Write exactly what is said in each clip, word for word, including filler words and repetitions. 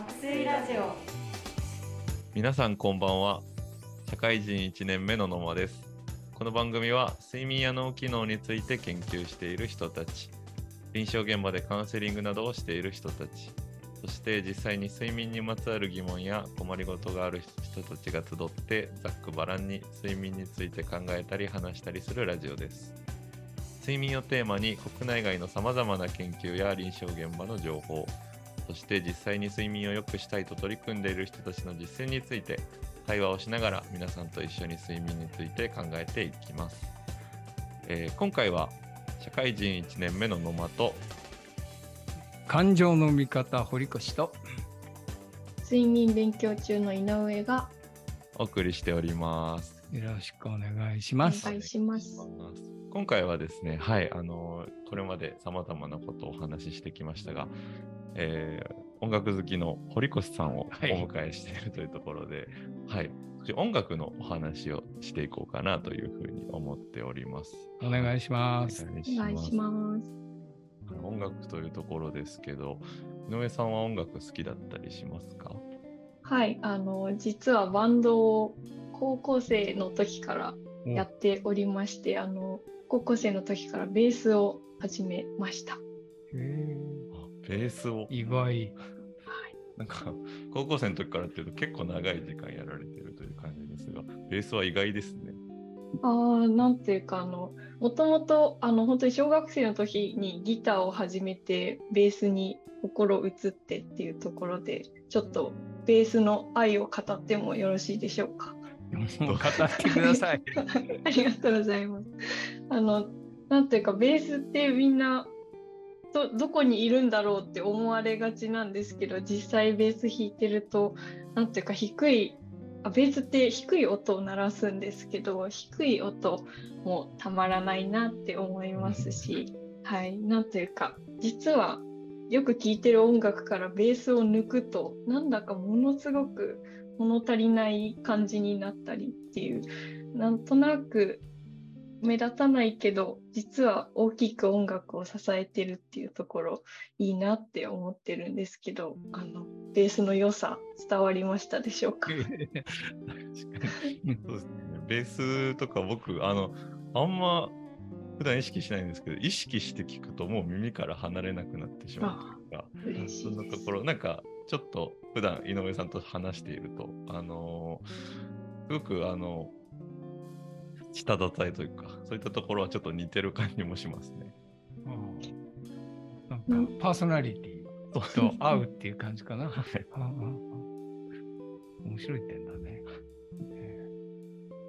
爆睡ラジオ。皆さんこんばんは。社会人いちねんめの野間です。この番組は睡眠や脳機能について研究している人たち、臨床現場でカウンセリングなどをしている人たち、そして実際に睡眠にまつわる疑問や困りごとがある人たちが集ってざっくばらんに睡眠について考えたり話したりするラジオです。睡眠をテーマに国内外のさまざまな研究や臨床現場の情報、そして実際に睡眠を良くしたいと取り組んでいる人たちの実践について会話をしながら皆さんと一緒に睡眠について考えていきます。えー、今回は社会人いちねんめの野間と感情の味方堀越と睡眠勉強中の井上がお送りしております。よろしくお願いします。お願いします。今回はですね、はい、あのこれまでさまざまなことをお話ししてきましたが、えー、音楽好きの堀越さんをお迎えしているというところで、はいはい、音楽のお話をしていこうかなというふうに思っております。お願いします。お願いします。お願いします。音楽というところですけど、井上さんは音楽好きだったりしますか？はい、あの実はバンドを高校生の時からやっておりまして、あの高校生の時からベースを始めました。へー、ベースを意外。なんか高校生の時からっていうと結構長い時間やられてるという感じですが、ベースは意外ですね。ああ、なんていうか、あのもともとあの本当に小学生の時にギターを始めてベースに心移ってっていうところで、ちょっとベースの愛を語ってもよろしいでしょうか？もう語ってください。ありがとうございます。あのなんていうか、ベースってみんなど, どこにいるんだろうって思われがちなんですけど、実際ベース弾いてるとなんていうか、低いあベースって低い音を鳴らすんですけど、低い音もたまらないなって思いますし、はい、なんていうか、実はよく聴いてる音楽からベースを抜くとなんだかものすごく物足りない感じになったりっていう、なんとなく目立たないけど実は大きく音楽を支えてるっていうところいいなって思ってるんですけど、あのベースの良さ伝わりましたでしょうか？確かにそうですね。ベースとか僕あのあんま普段意識しないんですけど、意識して聞くともう耳から離れなくなってしまうというか、嬉しいです。そのところなんかちょっと普段井上さんと話しているとあのすごくあの下支えというか、そういったところはちょっと似てる感じもしますね。うん、なんかパーソナリティと合うっていう感じかな。面白い点だね。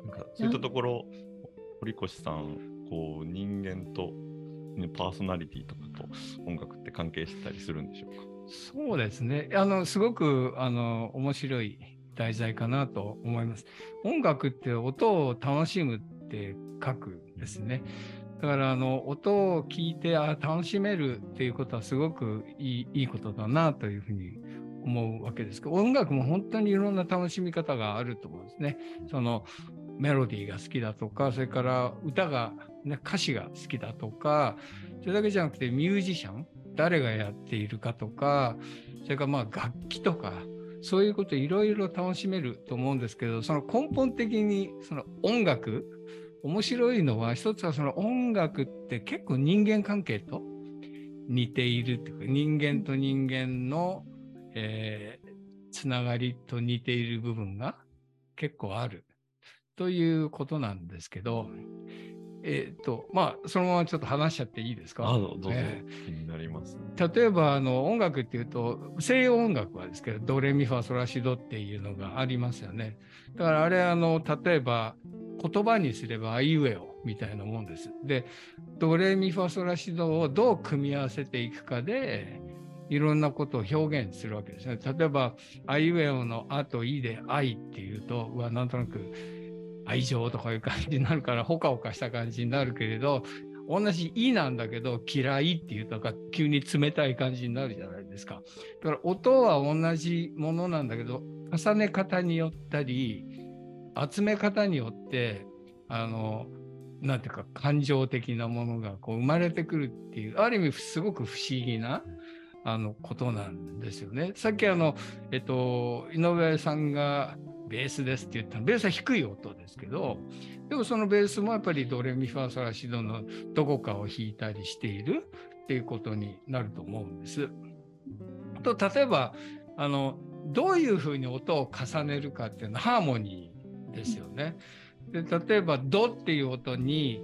なんかそういったところ、堀越さん、こう人間とパーソナリティとかと音楽って関係したりするんでしょうか？そうですね。あのすごくあの面白い題材かなと思います。音楽って音を楽しむって書くですね。だからあの音を聞いてあ楽しめるっていうことはすごくい い, いいことだなというふうに思うわけですけど、音楽も本当にいろんな楽しみ方があると思うんですね。そのメロディーが好きだとか、それから歌が、ね、歌詞が好きだとか、それだけじゃなくてミュージシャン誰がやっているかとか、それからまあ楽器とかそういうこといろいろ楽しめると思うんですけど、その根本的にその音楽面白いのは、一つはその音楽って結構人間関係と似ているというか、人間と人間の、えー、つながりと似ている部分が結構あるということなんですけど、えーとまあ、そのままちょっと話しちゃっていいですか？あ、どうぞ、えー、気になります、ね、例えばあの音楽っていうと西洋音楽はですけど、ドレミファソラシドっていうのがありますよね。だからあれあの例えば言葉にすればあいうえおみたいなもんです。でドレミファソラシドをどう組み合わせていくかでいろんなことを表現するわけですね。例えばあいうえおのあといで愛っていうと、うわなんとなく愛情とかいう感じになるから、ほかほかした感じになるけれど、同じいなんだけど嫌いっていうとか急に冷たい感じになるじゃないですか。だから音は同じものなんだけど、重ね方によったり集め方によってあのなんていうか感情的なものがこう生まれてくるっていう、ある意味すごく不思議なあのことなんですよね。さっきあの、えっと、井上さんがベースですって言ったの、ベースは低い音ですけど、でもそのベースもやっぱりドレミファソラシドのどこかを弾いたりしているっていうことになると思うんです。と例えばあのどういうふうに音を重ねるかっていうのはハーモニーですよね。で例えばドっていう音に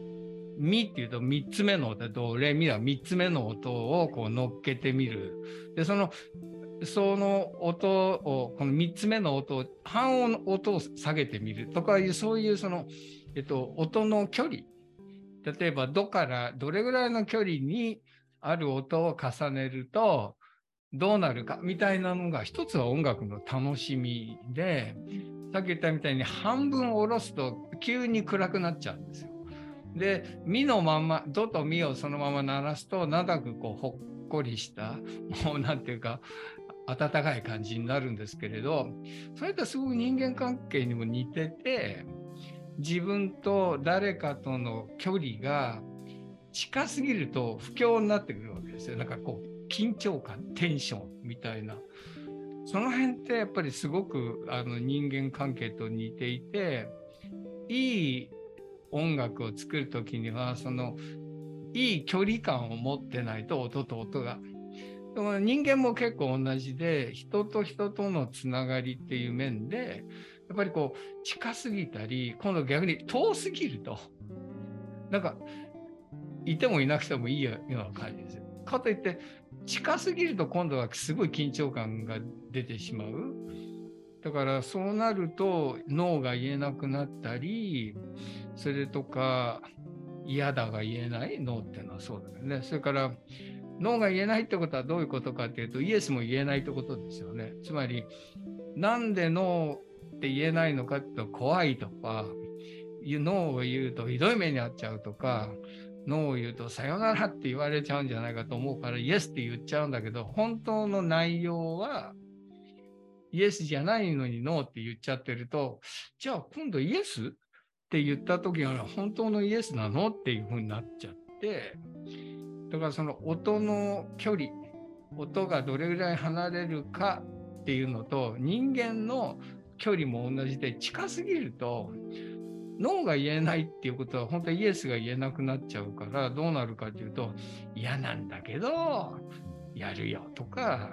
ミっていうとみっつめの音、ドレミはみっつめの音をこう乗っけてみる。でそのその音をこのみっつめの音を半音の音を下げてみるとかいうそういうその、えっと、音の距離、例えばドからどれぐらいの距離にある音を重ねるとどうなるかみたいなのが一つは音楽の楽しみで、さっき言ったみたいに半分下ろすと急に暗くなっちゃうんですよ。でミのまんまドとミをそのまま鳴らすと長くこうほっこりしたもうなんていうか温かい感じになるんですけれど、それってすごく人間関係にも似てて、自分と誰かとの距離が近すぎると不況になってくるわけですよ。なんかこう緊張感、テンションみたいな、その辺ってやっぱりすごくあの人間関係と似ていて、いい音楽を作る時にはそのいい距離感を持ってないと音と音が。でも人間も結構同じで、人と人とのつながりっていう面でやっぱりこう近すぎたり、今度逆に遠すぎるとなんかいてもいなくてもいいような感じですよ。かといって近すぎると今度はすごい緊張感が出てしまう。だからそうなるとノーが言えなくなったり、それとか嫌だが言えないノーっていうのはそうだよね。それからノーが言えないってことはどういうことかっていうと、イエスも言えないってことですよね。つまりなんでノーって言えないのかっていうと、怖いとか、ノーを言うとひどい目に遭っちゃうとか、ノーを言うとさよならって言われちゃうんじゃないかと思うからイエスって言っちゃうんだけど、本当の内容はイエスじゃないのにノーって言っちゃってると、じゃあ今度イエスって言った時は本当のイエスなのっていうふうになっちゃって、だからその音の距離、音がどれぐらい離れるかっていうのと人間の距離も同じで、近すぎるとノーが言えないっていうことは本当にイエスが言えなくなっちゃうから、どうなるかというと、嫌なんだけどやるよとか、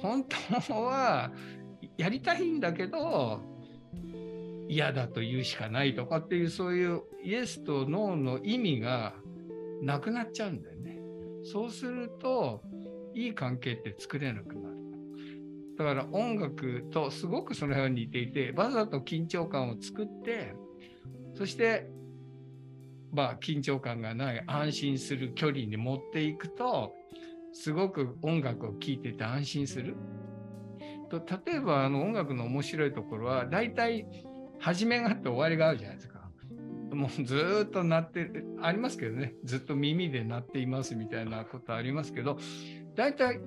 本当はやりたいんだけど嫌だと言うしかないとかっていう、そういうイエスとノーの意味がなくなっちゃうんだよね。そうするといい関係って作れなくなる。だから音楽とすごくその辺は似ていて、わざと緊張感を作って、そして、まあ、緊張感がない安心する距離に持っていくと、すごく音楽を聴いてて安心する。と例えばあの音楽の面白いところは、だいたい始めがあって終わりがあるじゃないですか。もうずっと鳴ってるありますけどね、ずっと耳で鳴っていますみたいなことありますけど、だいたい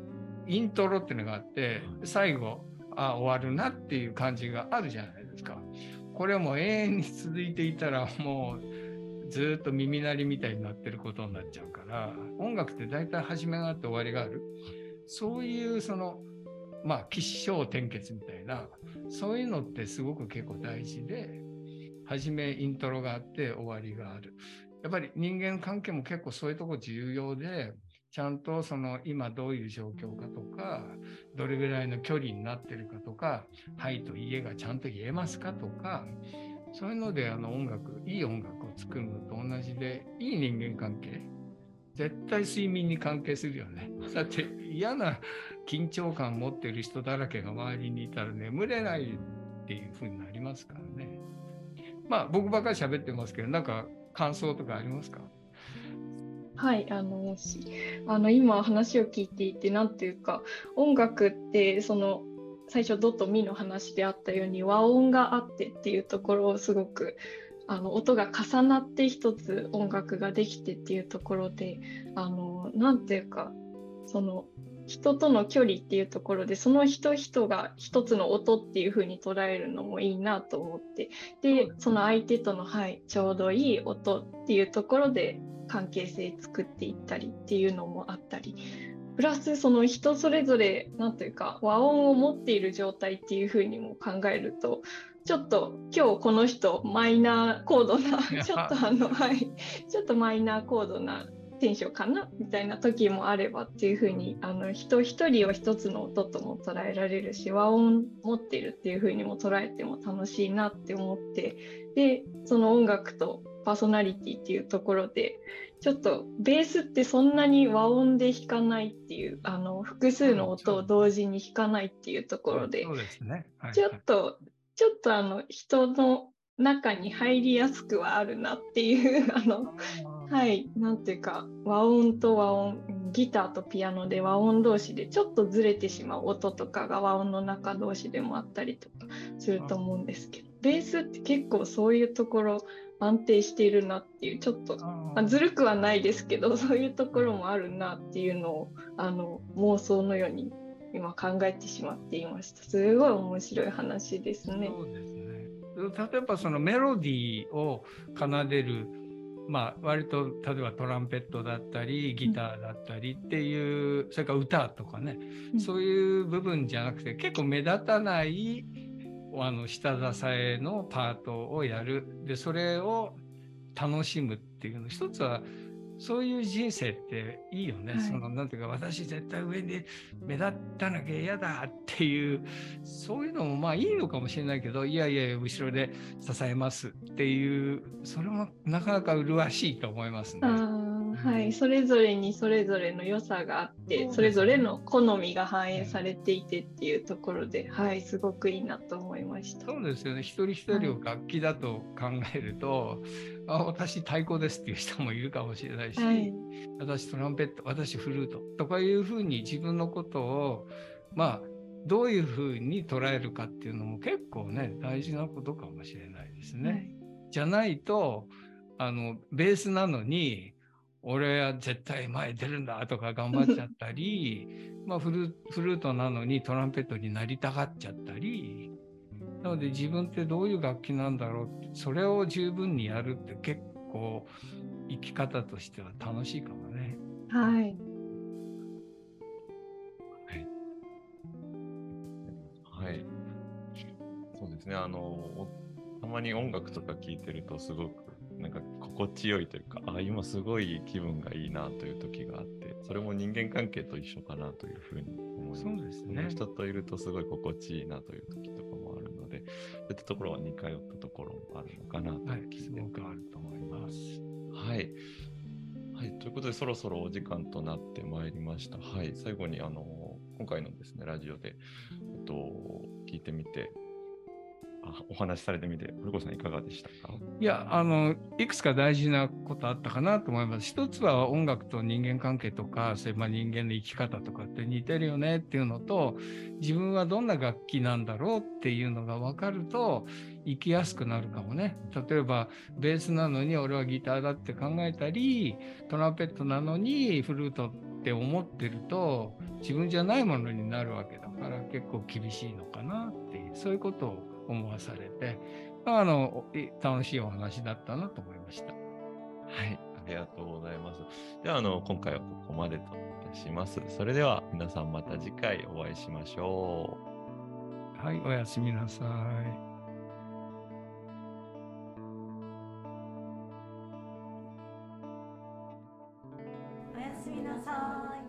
イントロっていうのがあって、最後あ終わるなっていう感じがあるじゃないですか。これも永遠に続いていたら、もうずっと耳鳴りみたいになってることになっちゃうから、音楽ってだいたい始めがあって終わりがある、そういうそのまあ起承転結みたいな、そういうのってすごく結構大事で、始めイントロがあって終わりがある。やっぱり人間関係も結構そういうとこ重要で、ちゃんとその今どういう状況かとか、どれぐらいの距離になってるかとか、はいといいえがちゃんと言えますかとか、そういうのであの音楽、いい音楽を作るのと同じで、いい人間関係絶対睡眠に関係するよね。だって嫌な緊張感持ってる人だらけが周りにいたら眠れないっていう風になりますからね。まあ僕ばっかり喋ってますけど、なんか感想とかありますか？はい、あのあの今話を聞いていて、なんていうか音楽ってその最初ドとミの話であったように和音があってっていうところをすごくあの音が重なって一つ音楽ができてっていうところで、あのなんていうかその人との距離っていうところで、その人人が一つの音っていう風に捉えるのもいいなと思って、でその相手との、はい、ちょうどいい音っていうところで関係性作っていったりっていうのもあったり、プラスその人それぞれなんというか和音を持っている状態っていうふうにも考えると、ちょっと今日この人マイナー高度なちょっとあのはいちょっとマイナー高度なテンションかなみたいな時もあればっていう風に、あの人一人を一つの音とも捉えられるし、和音持っているっていう風にも捉えても楽しいなって思って、でその音楽とパーソナリティっていうところでちょっとベースってそんなに和音で弾かないっていう、あの複数の音を同時に弾かないっていうところで、ちょっとちょっとあの人の中に入りやすくはあるなっていうあのはい、なんていうか和音と和音、ギターとピアノで和音同士でちょっとずれてしまう音とかが和音の中同士でもあったりとかすると思うんですけど、ベースって結構そういうところ安定しているなっていう、ちょっと、まあ、ずるくはないですけどそういうところもあるなっていうのをあの妄想のように今考えてしまっていました。すごい面白い話ですね。そうですね。例えばそのメロディーを奏でる、まあ、割と例えばトランペットだったりギターだったりっていう、うん、それから歌とかね、うん、そういう部分じゃなくて結構目立たないあの下支えのパートをやる、でそれを楽しむっていうの、一つはそういう人生っていいよね、はい、そのなんていうか私絶対上に目立たなきゃ嫌だっていうそういうのもまあいいのかもしれないけど、いやいや後ろで支えますっていう、それもなかなか麗しいと思いますね。はい、それぞれにそれぞれの良さがあって、うん、それぞれの好みが反映されていてっていうところで、はい、すごくいいなと思いました。そうですよね。一人一人を楽器だと考えると、はい、あ私太鼓ですっていう人もいるかもしれないし、はい、私トランペット、私フルートとかいうふうに自分のことをまあどういうふうに捉えるかっていうのも結構ね大事なことかもしれないですね。はい、じゃないとあのベースなのに俺は絶対前出るんだとか頑張っちゃったりまあフル、フルートなのにトランペットになりたがっちゃったり、なので自分ってどういう楽器なんだろうってそれを十分にやるって結構生き方としては楽しいかもね。はい、はいはい、そうですね。あのたまに音楽とか聴いてるとすごくなんか心地よいというか、あ今すごい気分がいいなという時があって、それも人間関係と一緒かなというふうに思います。そうですね。人といるとすごい心地いいなという時とかもあるので、そういったところは似通ったところもあるのかなという気があると思います。はい、はい、ということでそろそろお時間となってまいりました。はい、最後にあの今回のですねラジオで、えっと、聞いてみてお話しされてみて、堀子さんいかがでしたか？いや、あのいくつか大事なことあったかなと思います。一つは音楽と人間関係とか、それまあ人間の生き方とかって似てるよねっていうのと、自分はどんな楽器なんだろうっていうのが分かると生きやすくなるかもね。例えばベースなのに俺はギターだって考えたり、トランペットなのにフルートって思ってると自分じゃないものになるわけだから、結構厳しいのかなっていう、そういうことを思わされて、あの楽しいお話だったなと思いました。はい、ありがとうございます。ではあの今回はここまでといたします。それでは皆さんまた次回お会いしましょう。はい、おやすみなさい。おやすみなさい。